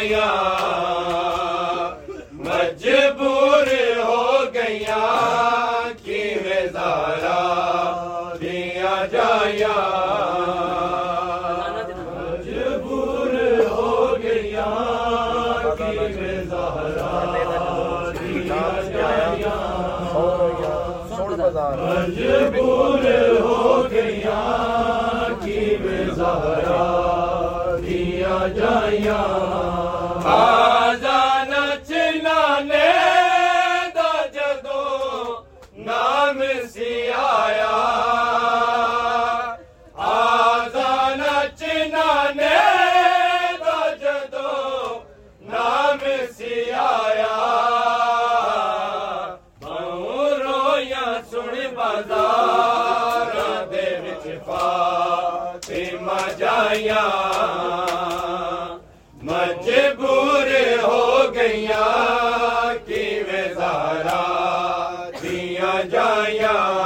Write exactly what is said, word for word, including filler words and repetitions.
آیا مجبور ہو گیا کہ میں زارا دیا جایا مجبور ہو گیا کہ میں زارا دیا جایا مجبور ہو گیا کہ میں زارا دیا جایا مجبور ہو گیا کہ میں زارا دیا جایا